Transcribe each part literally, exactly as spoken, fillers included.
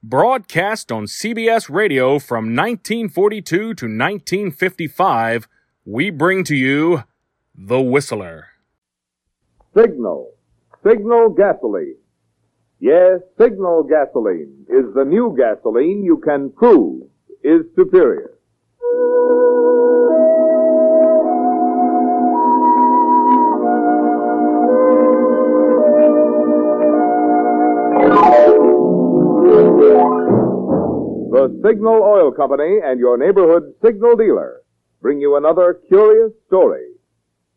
broadcast on C B S Radio from nineteen forty-two to nineteen fifty-five, we bring to you The Whistler. Signal. Signal gasoline. Yes, Signal gasoline is the new gasoline you can prove is superior. The Signal Oil Company and your neighborhood signal dealer bring you another curious story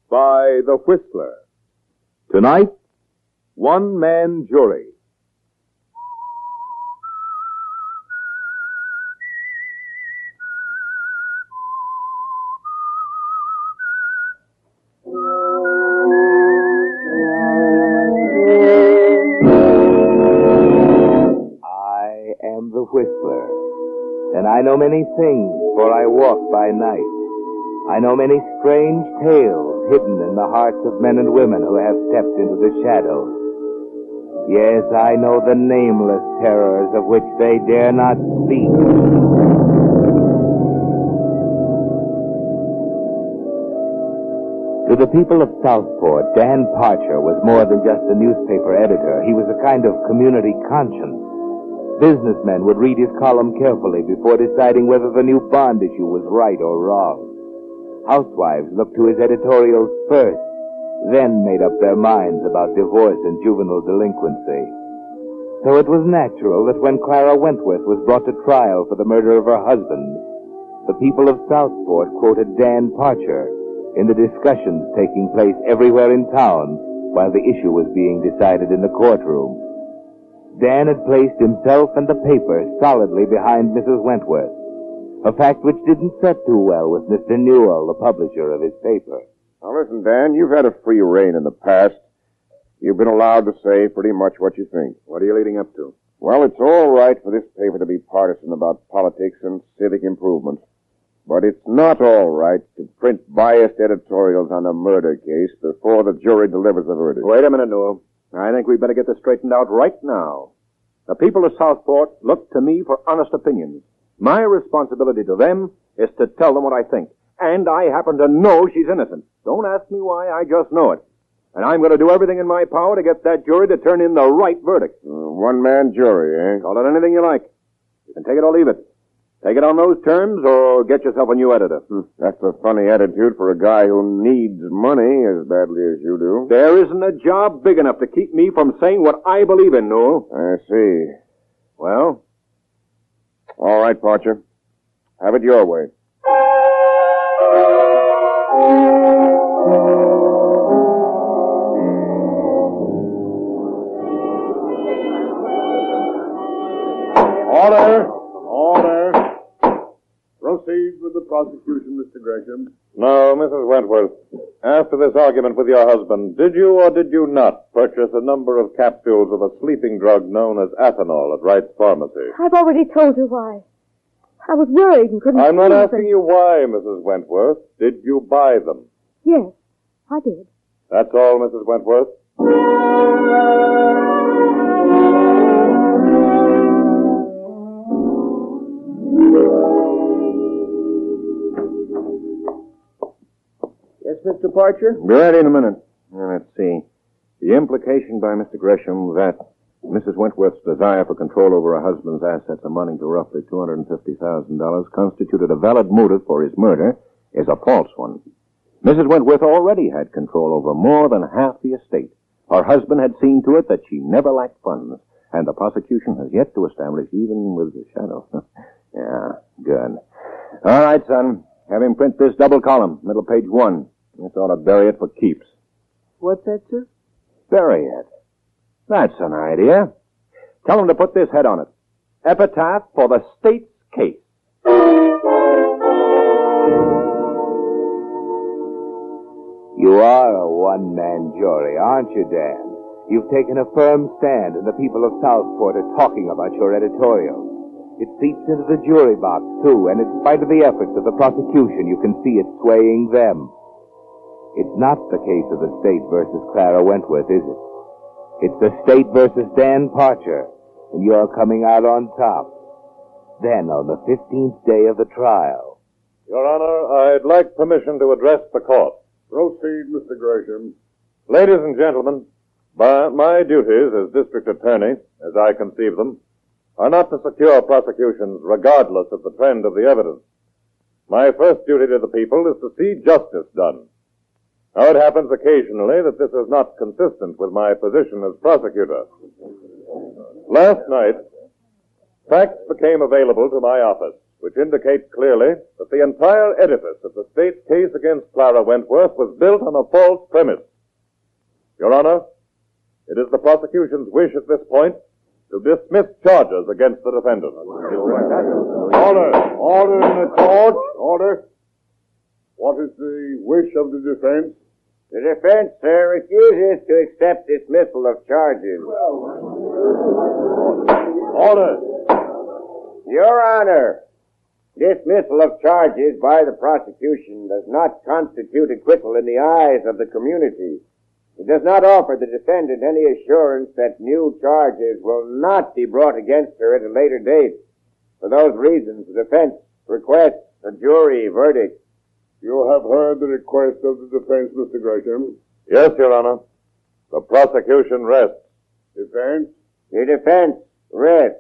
by The Whistler. Tonight, one-man jury. And I know many things, for I walk by night. I know many strange tales hidden in the hearts of men and women who have stepped into the shadows. Yes, I know the nameless terrors of which they dare not speak. To the people of Southport, Dan Parcher was more than just a newspaper editor. He was a kind of community conscience. Businessmen would read his column carefully before deciding whether the new bond issue was right or wrong. Housewives looked to his editorials first, then made up their minds about divorce and juvenile delinquency. So it was natural that when Clara Wentworth was brought to trial for the murder of her husband, the people of Southport quoted Dan Parcher in the discussions taking place everywhere in town while the issue was being decided in the courtroom. Dan had placed himself and the paper solidly behind Missus Wentworth, a fact which didn't set too well with Mister Newell, the publisher of his paper. Now listen, Dan, you've had a free rein in the past. You've been allowed to say pretty much what you think. What are you leading up to? Well, it's all right for this paper to be partisan about politics and civic improvement, but it's not all right to print biased editorials on a murder case before the jury delivers the verdict. Wait a minute, Newell. I think we better get this straightened out right now. The people of Southport look to me for honest opinions. My responsibility to them is to tell them what I think. And I happen to know she's innocent. Don't ask me why, I just know it. And I'm going to do everything in my power to get that jury to turn in the right verdict. Uh, one-man jury, eh? Call it anything you like. You can take it or leave it. Take it on those terms or get yourself a new editor. Hmm. That's a funny attitude for a guy who needs money as badly as you do. There isn't a job big enough to keep me from saying what I believe in, Newell. I see. Well? All right, Parcher. Have it your way. Order! Proceed with the prosecution, Mister Gresham. Now, Missus Wentworth, after this argument with your husband, did you or did you not purchase a number of capsules of a sleeping drug known as Palinol at Wright's pharmacy? I've already told you why. I was worried and couldn't... I'm not asking you why, Missus Wentworth. Did you buy them? Yes, I did. That's all, Missus Wentworth. Mister Parcher? Be right in a minute. Now, let's see. The implication by Mister Gresham that Missus Wentworth's desire for control over her husband's assets amounting to roughly two hundred fifty thousand dollars constituted a valid motive for his murder is a false one. Missus Wentworth already had control over more than half the estate. Her husband had seen to it that she never lacked funds, and the prosecution has yet to establish even with the shadow. Yeah, good. All right, son. Have him print this double column, middle page one. This ought to bury it for keeps. What's that, sir? Bury it. That's an idea. Tell him to put this head on it. Epitaph for the State's Case. You are a one-man jury, aren't you, Dan? You've taken a firm stand, and the people of Southport are talking about your editorial. It seeps into the jury box, too, and in spite of the efforts of the prosecution, you can see it swaying them. It's not the case of the state versus Clara Wentworth, is it? It's the state versus Dan Parcher, and you're coming out on top. Then, on the fifteenth day of the trial... Your Honor, I'd like permission to address the court. Proceed, Mister Gresham. Ladies and gentlemen, by my duties as district attorney, as I conceive them, are not to secure prosecutions regardless of the trend of the evidence. My first duty to the people is to see justice done. Now, it happens occasionally that this is not consistent with my position as prosecutor. Last night, facts became available to my office, which indicate clearly that the entire edifice of the state's case against Clara Wentworth was built on a false premise. Your Honor, it is the prosecution's wish at this point to dismiss charges against the defendant. Order! Order in the court! Order! What is the wish of the defense? The defense, sir, refuses to accept dismissal of charges. Order! Your Honor, dismissal of charges by the prosecution does not constitute acquittal in the eyes of the community. It does not offer the defendant any assurance that new charges will not be brought against her at a later date. For those reasons, the defense requests a jury verdict. You have heard the request of the defense, Mister Gresham? Yes, Your Honor. The prosecution rests. Defense? The defense rests.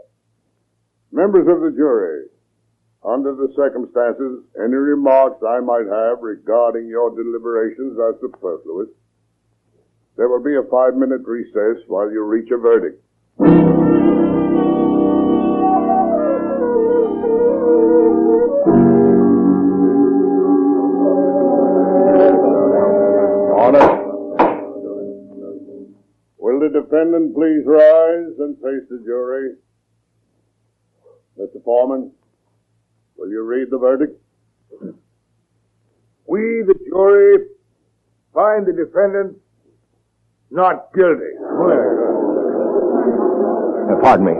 Members of the jury, under the circumstances, any remarks I might have regarding your deliberations are superfluous. There will be a five-minute recess while you reach a verdict. Honor. Will the defendant please rise and face the jury? Mister Foreman, will you read the verdict? We, the jury, find the defendant not guilty. Uh, pardon me.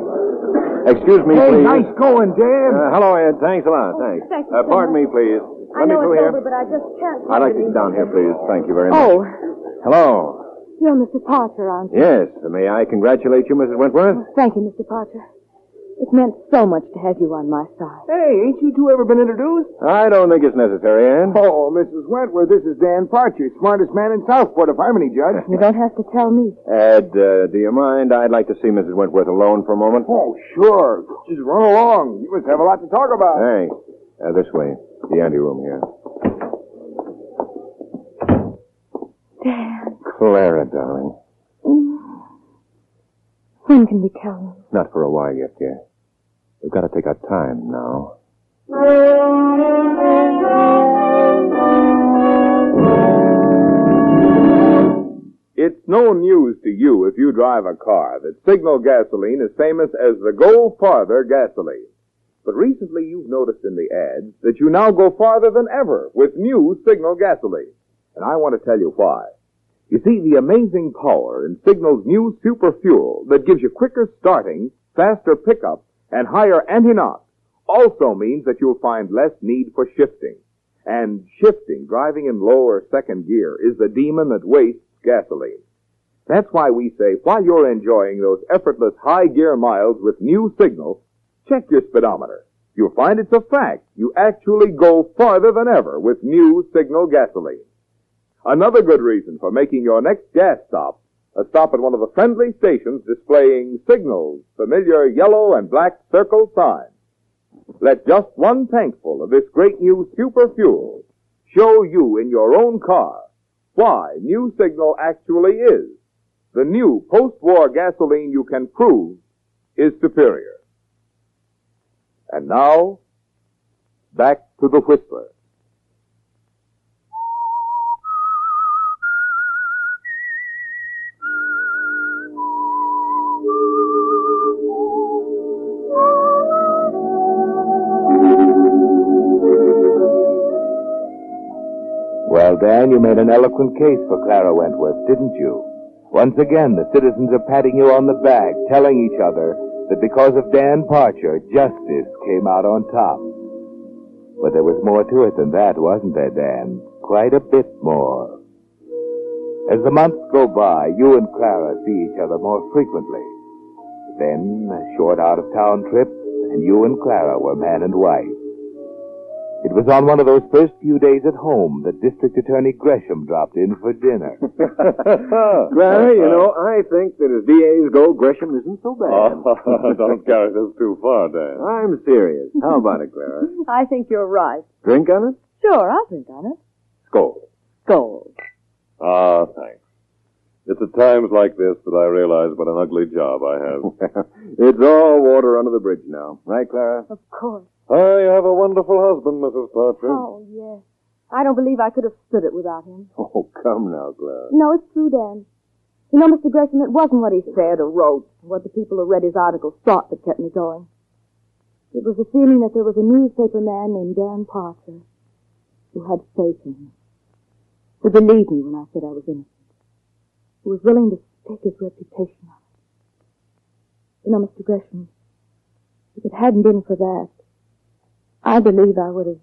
Excuse me, hey, please. Hey, nice going, Dan. Uh, hello, Ed. Thanks a lot. Thanks. Thank you, uh, pardon me, please. Let I know me through it's here. Over, but I just can't. I'd like to sit down here, please. Thank you very much. Oh. Hello. You're Mister Parcher, aren't you? Yes. May I congratulate you, Missus Wentworth? Oh, thank you, Mister Parcher. It meant so much to have you on my side. Hey, ain't you two ever been introduced? I don't think it's necessary, Ann. Oh, Missus Wentworth, this is Dan Parcher, smartest man in Southport, if I'm any judge. You don't have to tell me. Ed, uh, do you mind? I'd like to see Missus Wentworth alone for a moment. Oh, sure. Just run along. You must have a lot to talk about. Thanks. Uh, this way. The anteroom here. Dan. Clara, darling. Mm. When can we tell them? Not for a while yet, dear. We've got to take our time now. It's no news to you if you drive a car that Signal gasoline is famous as the Go Farther gasoline. But recently you've noticed in the ads that you now go farther than ever with new Signal gasoline. And I want to tell you why. You see, the amazing power in Signal's new super fuel that gives you quicker starting, faster pickup, and higher anti-knock also means that you'll find less need for shifting. And shifting, driving in low or second gear, is the demon that wastes gasoline. That's why we say, while you're enjoying those effortless high gear miles with new Signal, check your speedometer. You'll find it's a fact. You actually go farther than ever with new Signal gasoline. Another good reason for making your next gas stop a stop at one of the friendly stations displaying Signal's familiar yellow and black circle sign. Let just one tankful of this great new super fuel show you in your own car why new Signal actually is the new post-war gasoline you can prove is superior. And now, back to the Whistler. Thank you. Well, Dan, you made an eloquent case for Clara Wentworth, didn't you? Once again, the citizens are patting you on the back, telling each other that because of Dan Parcher, justice came out on top. But there was more to it than that, wasn't there, Dan? Quite a bit more. As the months go by, you and Clara see each other more frequently. Then, a short out-of-town trip, and you and Clara were man and wife. It was on one of those first few days at home that District Attorney Gresham dropped in for dinner. Clara, you know, I think that as D As go, Gresham isn't so bad. Oh, don't carry this too far, Dan. I'm serious. How about it, Clara? I think you're right. Drink on it? Sure, I'll drink on it. Skol. Skol. Ah, thanks. It's at times like this that I realize what an ugly job I have. It's all water under the bridge now. Right, Clara? Of course. I have a wonderful husband, Missus Parcher. Oh, yes. I don't believe I could have stood it without him. Oh, come now, Clara. No, it's true, Dan. You know, Mister Gresham, it wasn't what he said or wrote, what the people who read his articles thought that kept me going. It was the feeling that there was a newspaper man named Dan Parcher who had faith in me, who believed me when I said I was innocent, who was willing to stake his reputation on it. You know, Mister Gresham, if it hadn't been for that, I believe I would have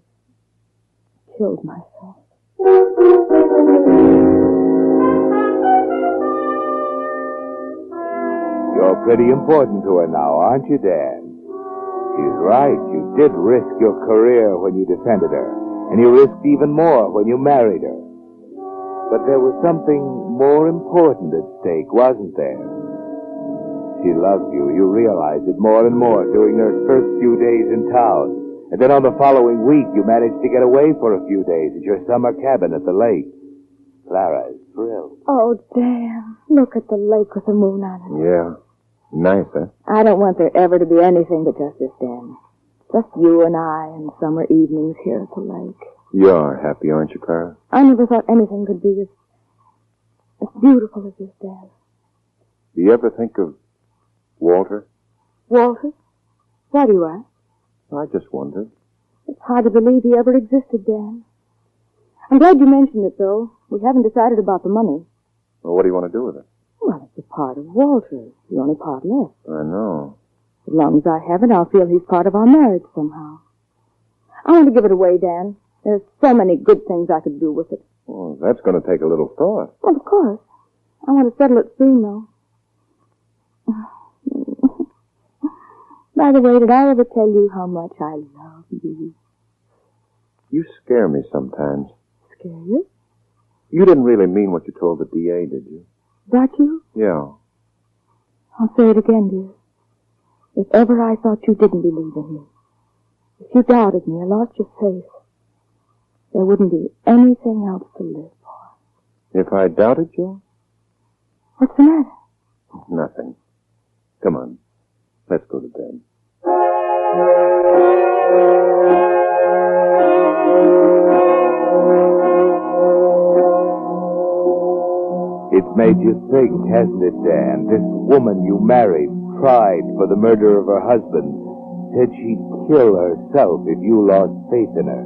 killed myself. You're pretty important to her now, aren't you, Dan? She's right. You did risk your career when you defended her, and you risked even more when you married her. But there was something more important at stake, wasn't there? She loves you. You realized it more and more during those first few days in town. And then on the following week, you managed to get away for a few days at your summer cabin at the lake. Clara is thrilled. Oh, damn. Look at the lake with the moon on it. Yeah. Nice, huh? I don't want there ever to be anything but just this, Dan. Just you and I and summer evenings here at the lake. You are happy, aren't you, Clara? I never thought anything could be as, as beautiful as this, Dan. Do you ever think of Walter? Walter? Why do you ask? I just wondered. It's hard to believe he ever existed, Dan. I'm glad you mentioned it, though. We haven't decided about the money. Well, what do you want to do with it? Well, it's a part of Walter's. The only part left. I know. As long as I have it, I'll feel he's part of our marriage somehow. I want to give it away, Dan. There's so many good things I could do with it. Well, that's going to take a little thought. Well, of course. I want to settle it soon, though. By the way, did I ever tell you how much I love you? You scare me sometimes. Scare you? You didn't really mean what you told the D A, did you? That you? Yeah. I'll say it again, dear. If ever I thought you didn't believe in me, if you doubted me or lost your faith, there wouldn't be anything else to live for. If I doubted you? What's the matter? Nothing. Come on. Let's go to bed. It's made you think, hasn't it, Dan? This woman you married, tried for the murder of her husband, said she'd kill herself if you lost faith in her.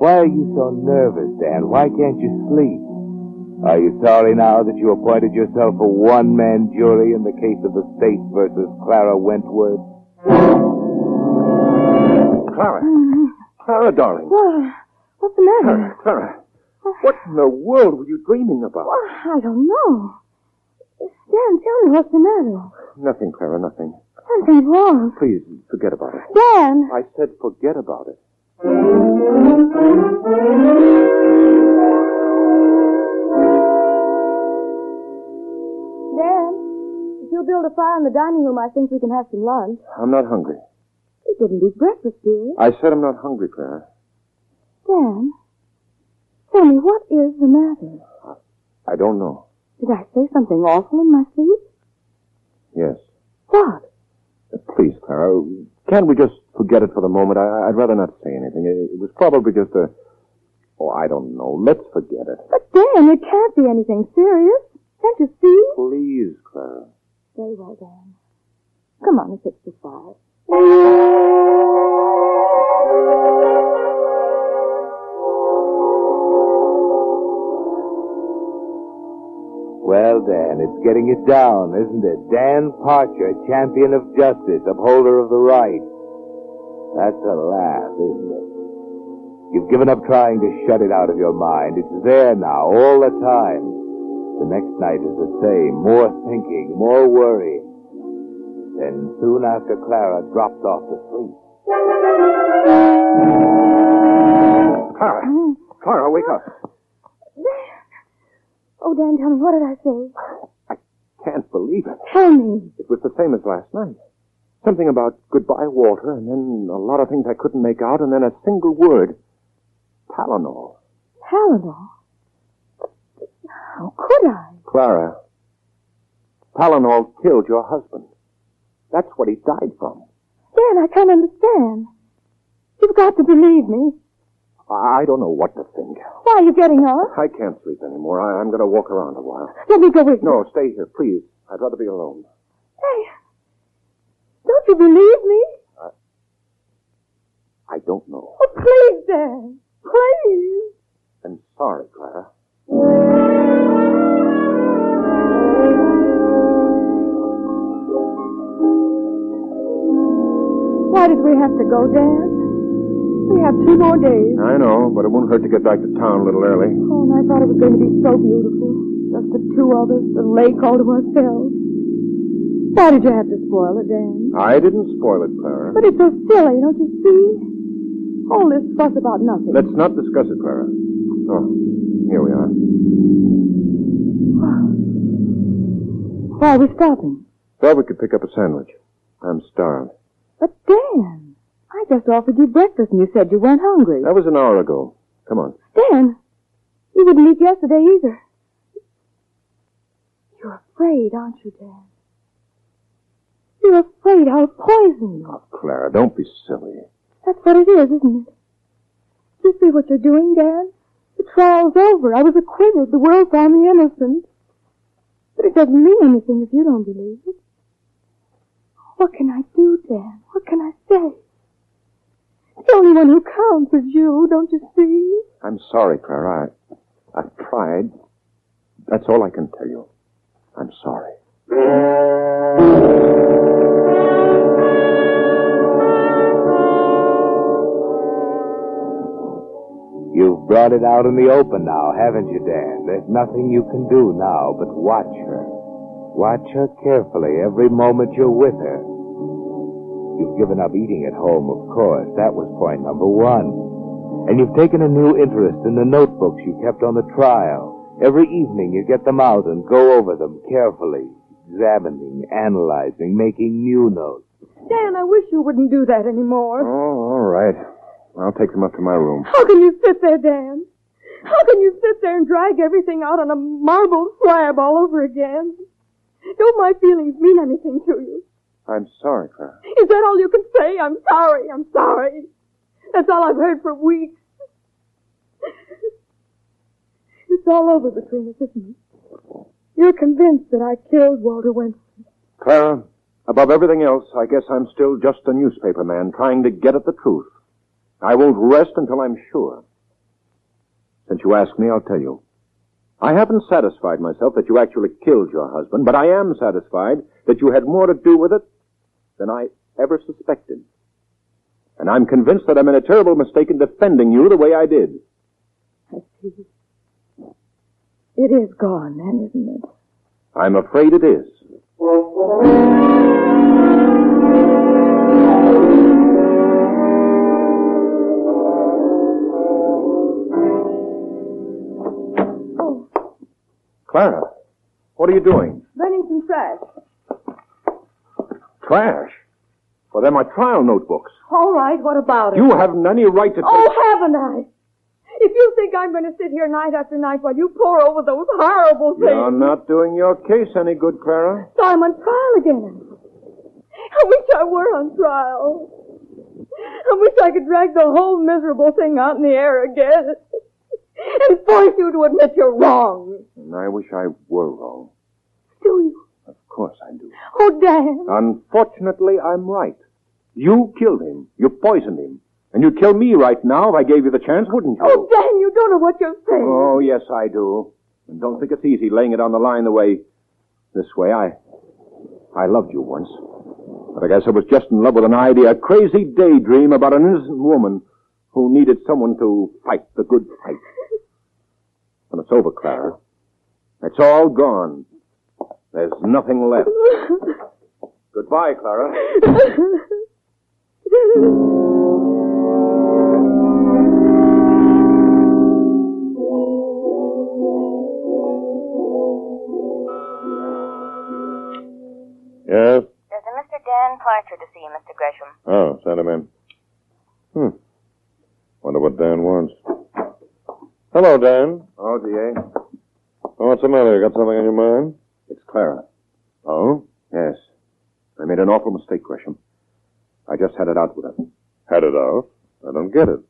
Why are you so nervous, Dan? Why can't you sleep? Are you sorry now that you appointed yourself a one-man jury in the case of the state versus Clara Wentworth? Clara. Mm. Clara, darling. Well, what's the matter? Clara, Clara. Uh, what in the world were you dreaming about? Well, I don't know. Dan, tell me what's the matter. Nothing, Clara, nothing. Something's wrong. Please, forget about it. Dan! I said forget about it. If you build a fire in the dining room, I think we can have some lunch. I'm not hungry. You didn't eat breakfast, dear. I said I'm not hungry, Clara. Dan, tell me, what is the matter? I, I don't know. Did I say something awful in my sleep? Yes. What? Please, Clara, can't we just forget it for the moment? I, I'd rather not say anything. It, it was probably just a... Oh, I don't know. Let's forget it. But, Dan, it can't be anything serious. Can't you see? Please, Clara. Very well, Dan. Come on, it's sixty-five. man, it's getting it down, isn't it? Dan Parcher, champion of justice, upholder of the right. That's a laugh, isn't it? You've given up trying to shut it out of your mind. It's there now, all the time. The next night is the same, more thinking, more worry. Then soon after, Clara dropped off to sleep. Clara! Mm. Clara, wake up. Oh, Dan, tell me, what did I say? I can't believe it. Tell me. It was the same as last night. Something about goodbye, Walter, and then a lot of things I couldn't make out, and then a single word. Palinol. Palinol? How could I? Clara, Palinol killed your husband. That's what he died from. Dan, I can't understand. You've got to believe me. I don't know what to think. Why, are you getting up? I can't sleep anymore. I, I'm going to walk around a while. Let me go with you. No, stay here, please. I'd rather be alone. Hey, don't you believe me? I, I don't know. Oh, please, Dan. Please. I'm sorry, Clara. Why did we have to go, Dan? We have two more days. I know, but it won't hurt to get back to town a little early. Oh, and I thought it was going to be so beautiful. Just the two of us, the lake all to ourselves. Why did you have to spoil it, Dan? I didn't spoil it, Clara. But it's so silly, don't you see? All this fuss about nothing. Let's not discuss it, Clara. Oh, here we are. Why are we stopping? Thought we could pick up a sandwich. I'm starved. But, Dan... I just offered you breakfast and you said you weren't hungry. That was an hour ago. Come on. Dan, you didn't eat yesterday either. You're afraid, aren't you, Dan? You're afraid I'll poison you. Oh, Clara, don't be silly. That's what it is, isn't it? Do you see what you're doing, Dan? The trial's over. I was acquitted. The world found me innocent. But it doesn't mean anything if you don't believe it. What can I do, Dan? What can I say? The only one who counts is you, don't you see? I'm sorry, Clara. I, I've tried. That's all I can tell you. I'm sorry. You've brought it out in the open now, haven't you, Dan? There's nothing you can do now but watch her. Watch her carefully every moment you're with her. You've given up eating at home, of course. That was point number one. And you've taken a new interest in the notebooks you kept on the trial. Every evening you get them out and go over them carefully, examining, analyzing, making new notes. Dan, I wish you wouldn't do that anymore. Oh, all right. I'll take them up to my room. How can you sit there, Dan? How can you sit there and drag everything out on a marble slab all over again? Don't my feelings mean anything to you? I'm sorry, Clara. Is that all you can say? I'm sorry, I'm sorry. That's all I've heard for weeks. It's all over between us, isn't it? You're convinced that I killed Walter Winston. Clara, above everything else, I guess I'm still just a newspaper man trying to get at the truth. I won't rest until I'm sure. Since you ask me, I'll tell you. I haven't satisfied myself that you actually killed your husband, but I am satisfied that you had more to do with it than I ever suspected. And I'm convinced that I made a terrible mistake in defending you the way I did. I see. It is gone, then, isn't it? I'm afraid it is. Oh. Clara, what are you doing? Burning some trash. Trash? Well, they're my trial notebooks. All right, what about it? You haven't any right to... Oh, haven't I? If you think I'm going to sit here night after night while you pore over those horrible things... You're not doing your case any good, Clara. So I'm on trial again. I wish I were on trial. I wish I could drag the whole miserable thing out in the air again and force you to admit you're wrong. And I wish I were wrong. Do you? Of course I do. Oh, Dan. Unfortunately, I'm right. You killed him. You poisoned him. And you'd kill me right now if I gave you the chance, wouldn't you? Oh, Dan, you don't know what you're saying. Oh, yes, I do. And don't think it's easy laying it on the line the way This way, I... I loved you once. But I guess I was just in love with an idea, a crazy daydream about an innocent woman who needed someone to fight the good fight. And it's over, Clara. It's all gone. There's nothing left. Goodbye, Clara. Yes? There's a Mister Dan Parcher to see you, Mister Gresham. Oh, send him in. Hmm. Wonder what Dan wants. Hello, Dan. Oh, D A Oh, what's the matter? Got something on your mind? It's Clara. Oh? Yes. I made an awful mistake, Gresham. I just had it out with her. Had it out? I don't get it.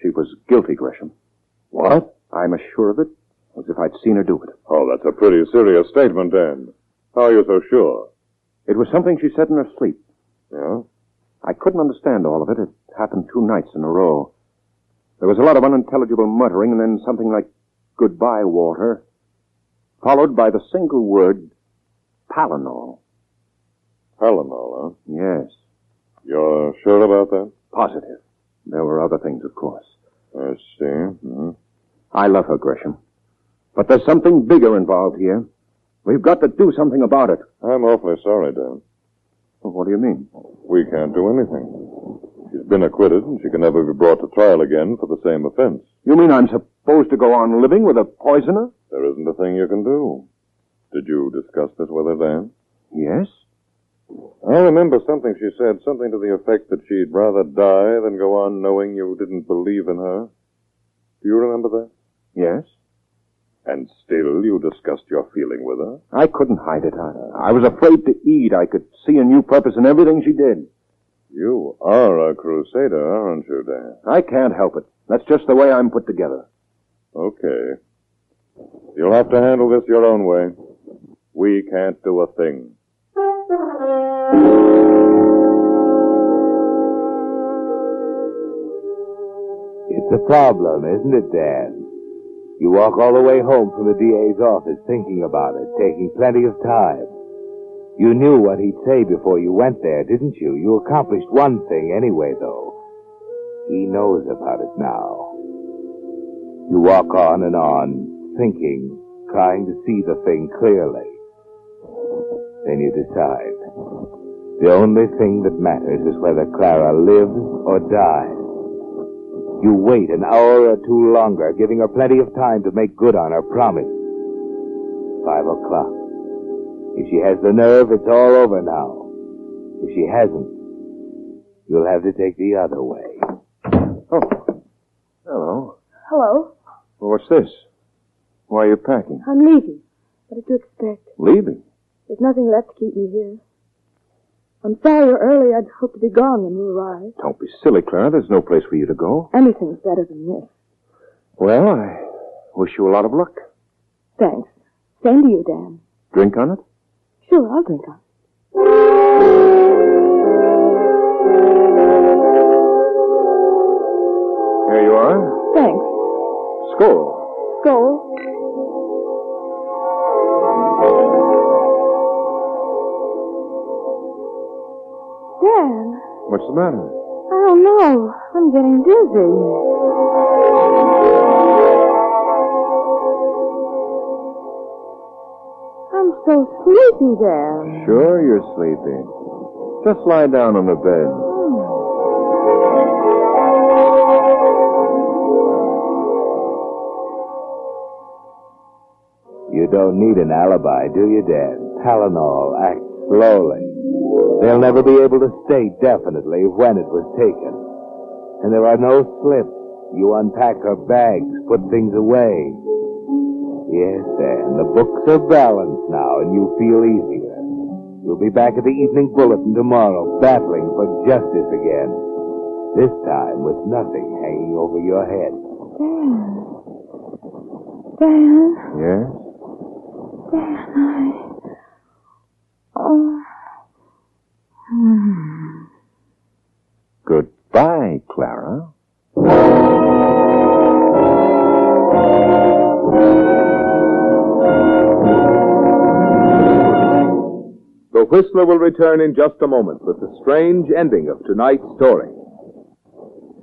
She was guilty, Gresham. What? I'm as sure of it as if I'd seen her do it. Oh, that's a pretty serious statement, Dan. How are you so sure? It was something she said in her sleep. Yeah? I couldn't understand all of it. It happened two nights in a row. There was a lot of unintelligible muttering, and then something like, "Goodbye, Walter," followed by the single word, Palinol. Palinol, huh? Yes. You're sure about that? Positive. There were other things, of course. I see. Mm-hmm. I love her, Gresham. But there's something bigger involved here. We've got to do something about it. I'm awfully sorry, Dan. Well, what do you mean? We can't do anything. She's been acquitted, and she can never be brought to trial again for the same offense. You mean I'm supposed to go on living with a poisoner? There isn't a thing you can do. Did you discuss this with her, Dan? Yes. I remember something she said, something to the effect that she'd rather die than go on knowing you didn't believe in her. Do you remember that? Yes. And still you discussed your feeling with her? I couldn't hide it. I, I was afraid to eat. I could see a new purpose in everything she did. You are a crusader, aren't you, Dan? I can't help it. That's just the way I'm put together. Okay. You'll have to handle this your own way. We can't do a thing. It's a problem, isn't it, Dan? You walk all the way home from the D A's office thinking about it, taking plenty of time. You knew what he'd say before you went there, didn't you? You accomplished one thing anyway, though. He knows about it now. You walk on and on, thinking, trying to see the thing clearly. Then you decide. The only thing that matters is whether Clara lives or dies. You wait an hour or two longer, giving her plenty of time to make good on her promise. Five o'clock. If she has the nerve, it's all over now. If she hasn't, you'll have to take the other way. Oh. Hello. Hello. Well, what's this? Why are you packing? I'm leaving. What did you expect? Leaving? There's nothing left to keep me here. I'm sorry you're early. I'd hoped to be gone when you arrived. Don't be silly, Clara. There's no place for you to go. Anything's better than this. Well, I wish you a lot of luck. Thanks. Same to you, Dan. Drink on it? Sure, I'll drink on it. Here you are. Thanks. Skål. Skål. Dan. What's the matter? I don't know. I'm getting dizzy. I'm so sleepy, Dan. Sure you're sleepy. Just lie down on the bed. Oh. You don't need an alibi, do you, Dan? Palinol acts slowly. They'll never be able to state definitely when it was taken. And there are no slips. You unpack her bags, put things away. Yes, Dan, the books are balanced now, and you feel easier. You'll be back at the Evening Bulletin tomorrow, battling for justice again. This time with nothing hanging over your head. Dan. Dan. Yes? Dan, I... Oh... Hmm. Goodbye, Clara. Whistler will return in just a moment with the strange ending of tonight's story.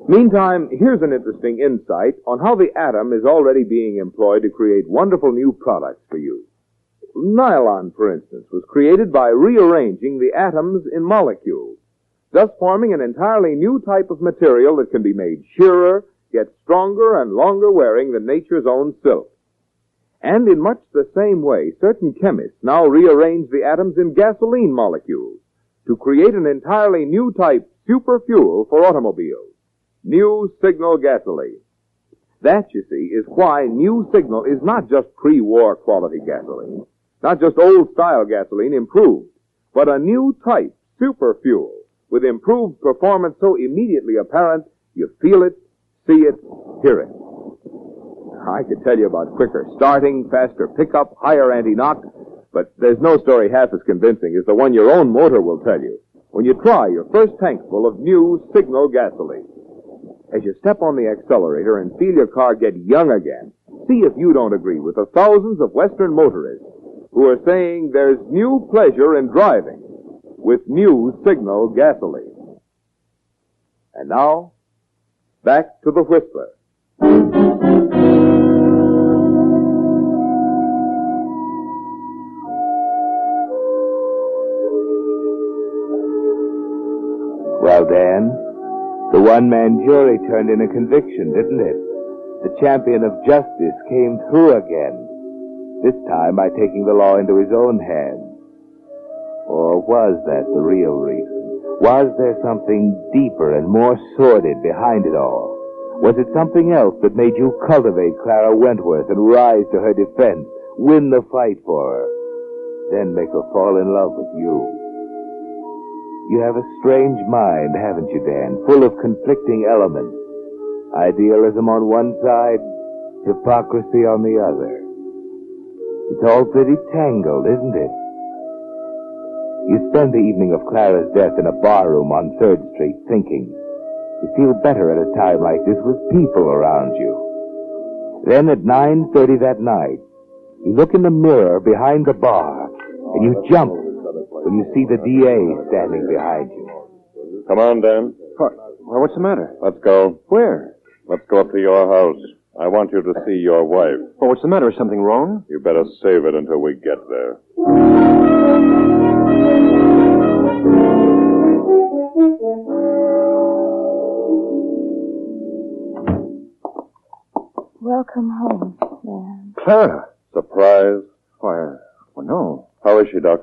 Meantime, here's an interesting insight on how the atom is already being employed to create wonderful new products for you. Nylon, for instance, was created by rearranging the atoms in molecules, thus forming an entirely new type of material that can be made sheerer, yet stronger and longer wearing than nature's own silk. And in much the same way, certain chemists now rearrange the atoms in gasoline molecules to create an entirely new type superfuel for automobiles, new signal gasoline. That, you see, is why new signal is not just pre-war quality gasoline, not just old-style gasoline improved, but a new type superfuel with improved performance so immediately apparent you feel it, see it, hear it. I could tell you about quicker starting, faster pickup, higher anti-knock, but there's no story half as convincing as the one your own motor will tell you when you try your first tankful of new Signal gasoline. As you step on the accelerator and feel your car get young again, see if you don't agree with the thousands of Western motorists who are saying there's new pleasure in driving with new Signal gasoline. And now, back to the Whistler. Well, Dan, the one-man jury turned in a conviction, didn't it? The champion of justice came through again, this time by taking the law into his own hands. Or was that the real reason? Was there something deeper and more sordid behind it all? Was it something else that made you cultivate Clara Wentworth and rise to her defense, win the fight for her, then make her fall in love with you? You have a strange mind, haven't you, Dan? Full of conflicting elements. Idealism on one side, hypocrisy on the other. It's all pretty tangled, isn't it? You spend the evening of Clara's death in a barroom on third street thinking. You feel better at a time like this with people around you. Then at nine thirty that night, you look in the mirror behind the bar, and you jump when you see the D A standing behind you. Come on, Dan. Well, what's the matter? Let's go. Where? Let's go up to your house. I want you to see your wife. Well, what's the matter? Is something wrong? You better save it until we get there. Welcome home, Dan. Clara! Surprise? Why, well, no. How is she, Doc?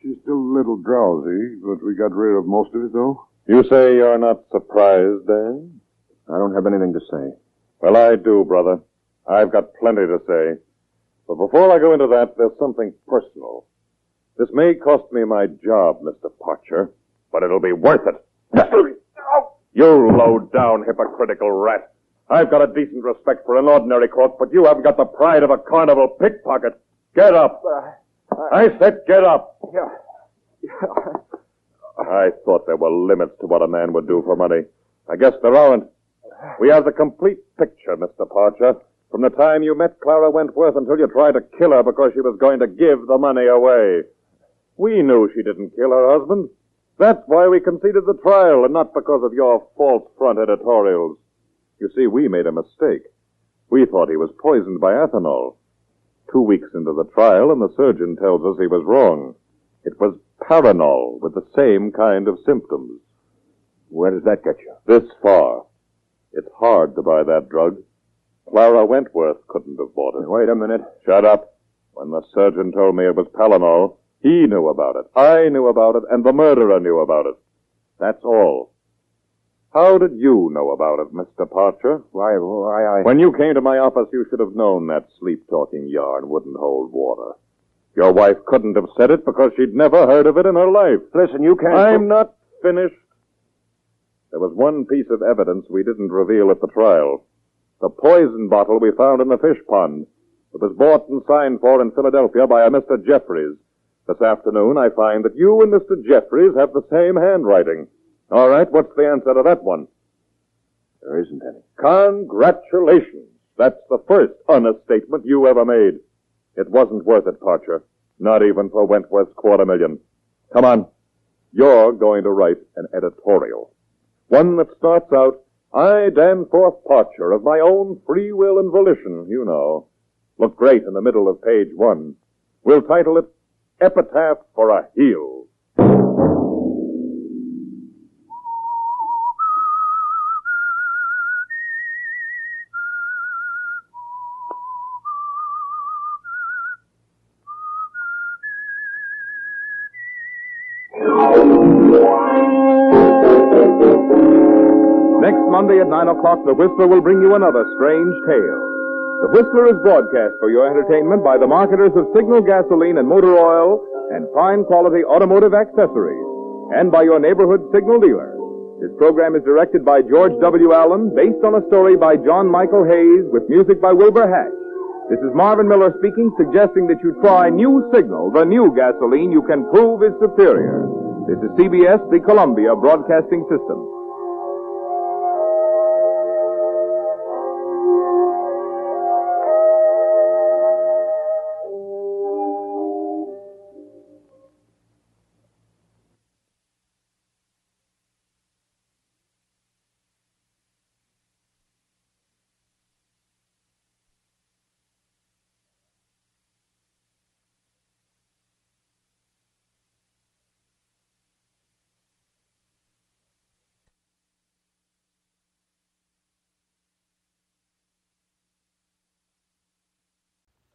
She's still a little drowsy, but we got rid of most of it, though. You say you're not surprised, Dan? I don't have anything to say. Well, I do, brother. I've got plenty to say. But before I go into that, there's something personal. This may cost me my job, Mister Parcher, but it'll be worth it. You low-down hypocritical rat. I've got a decent respect for an ordinary crook, but you haven't got the pride of a carnival pickpocket. Get up. Uh, I, I said get up. Yeah. yeah. I thought there were limits to what a man would do for money. I guess there aren't. We have the complete picture, Mister Parcher, from the time you met Clara Wentworth until you tried to kill her because she was going to give the money away. We knew she didn't kill her husband. That's why we conceded the trial, and not because of your false front editorials. You see, we made a mistake. We thought he was poisoned by ethanol. Two weeks into the trial, and the surgeon tells us he was wrong. It was Palinol with the same kind of symptoms. Where does that get you? This far. It's hard to buy that drug. Clara Wentworth couldn't have bought it. Wait a minute. Shut up. When the surgeon told me it was Palinol, he knew about it, I knew about it, and the murderer knew about it. That's all. How did you know about it, Mister Parcher? Why, why, I... When you came to my office, you should have known that sleep-talking yarn wouldn't hold water. Your wife couldn't have said it because she'd never heard of it in her life. Listen, you can't... I'm not finished. There was one piece of evidence we didn't reveal at the trial. The poison bottle we found in the fish pond. It was bought and signed for in Philadelphia by a Mister Jeffries. This afternoon, I find that you and Mister Jeffries have the same handwriting. All right, what's the answer to that one? There isn't any. Congratulations. That's the first honest statement you ever made. It wasn't worth it, Parcher. Not even for Wentworth's quarter million. Come on. You're going to write an editorial. One that starts out, I, Danforth Parcher, of my own free will and volition, you know. Look great in the middle of page one. We'll title it, Epitaph for a Heel. At nine o'clock, The Whistler will bring you another strange tale. The Whistler is broadcast for your entertainment by the marketers of Signal gasoline and motor oil and fine-quality automotive accessories, and by your neighborhood Signal dealer. This program is directed by George W. Allen, based on a story by John Michael Hayes, with music by Wilbur Hatch. This is Marvin Miller speaking, suggesting that you try new Signal, the new gasoline you can prove is superior. This is C B S, the Columbia Broadcasting System.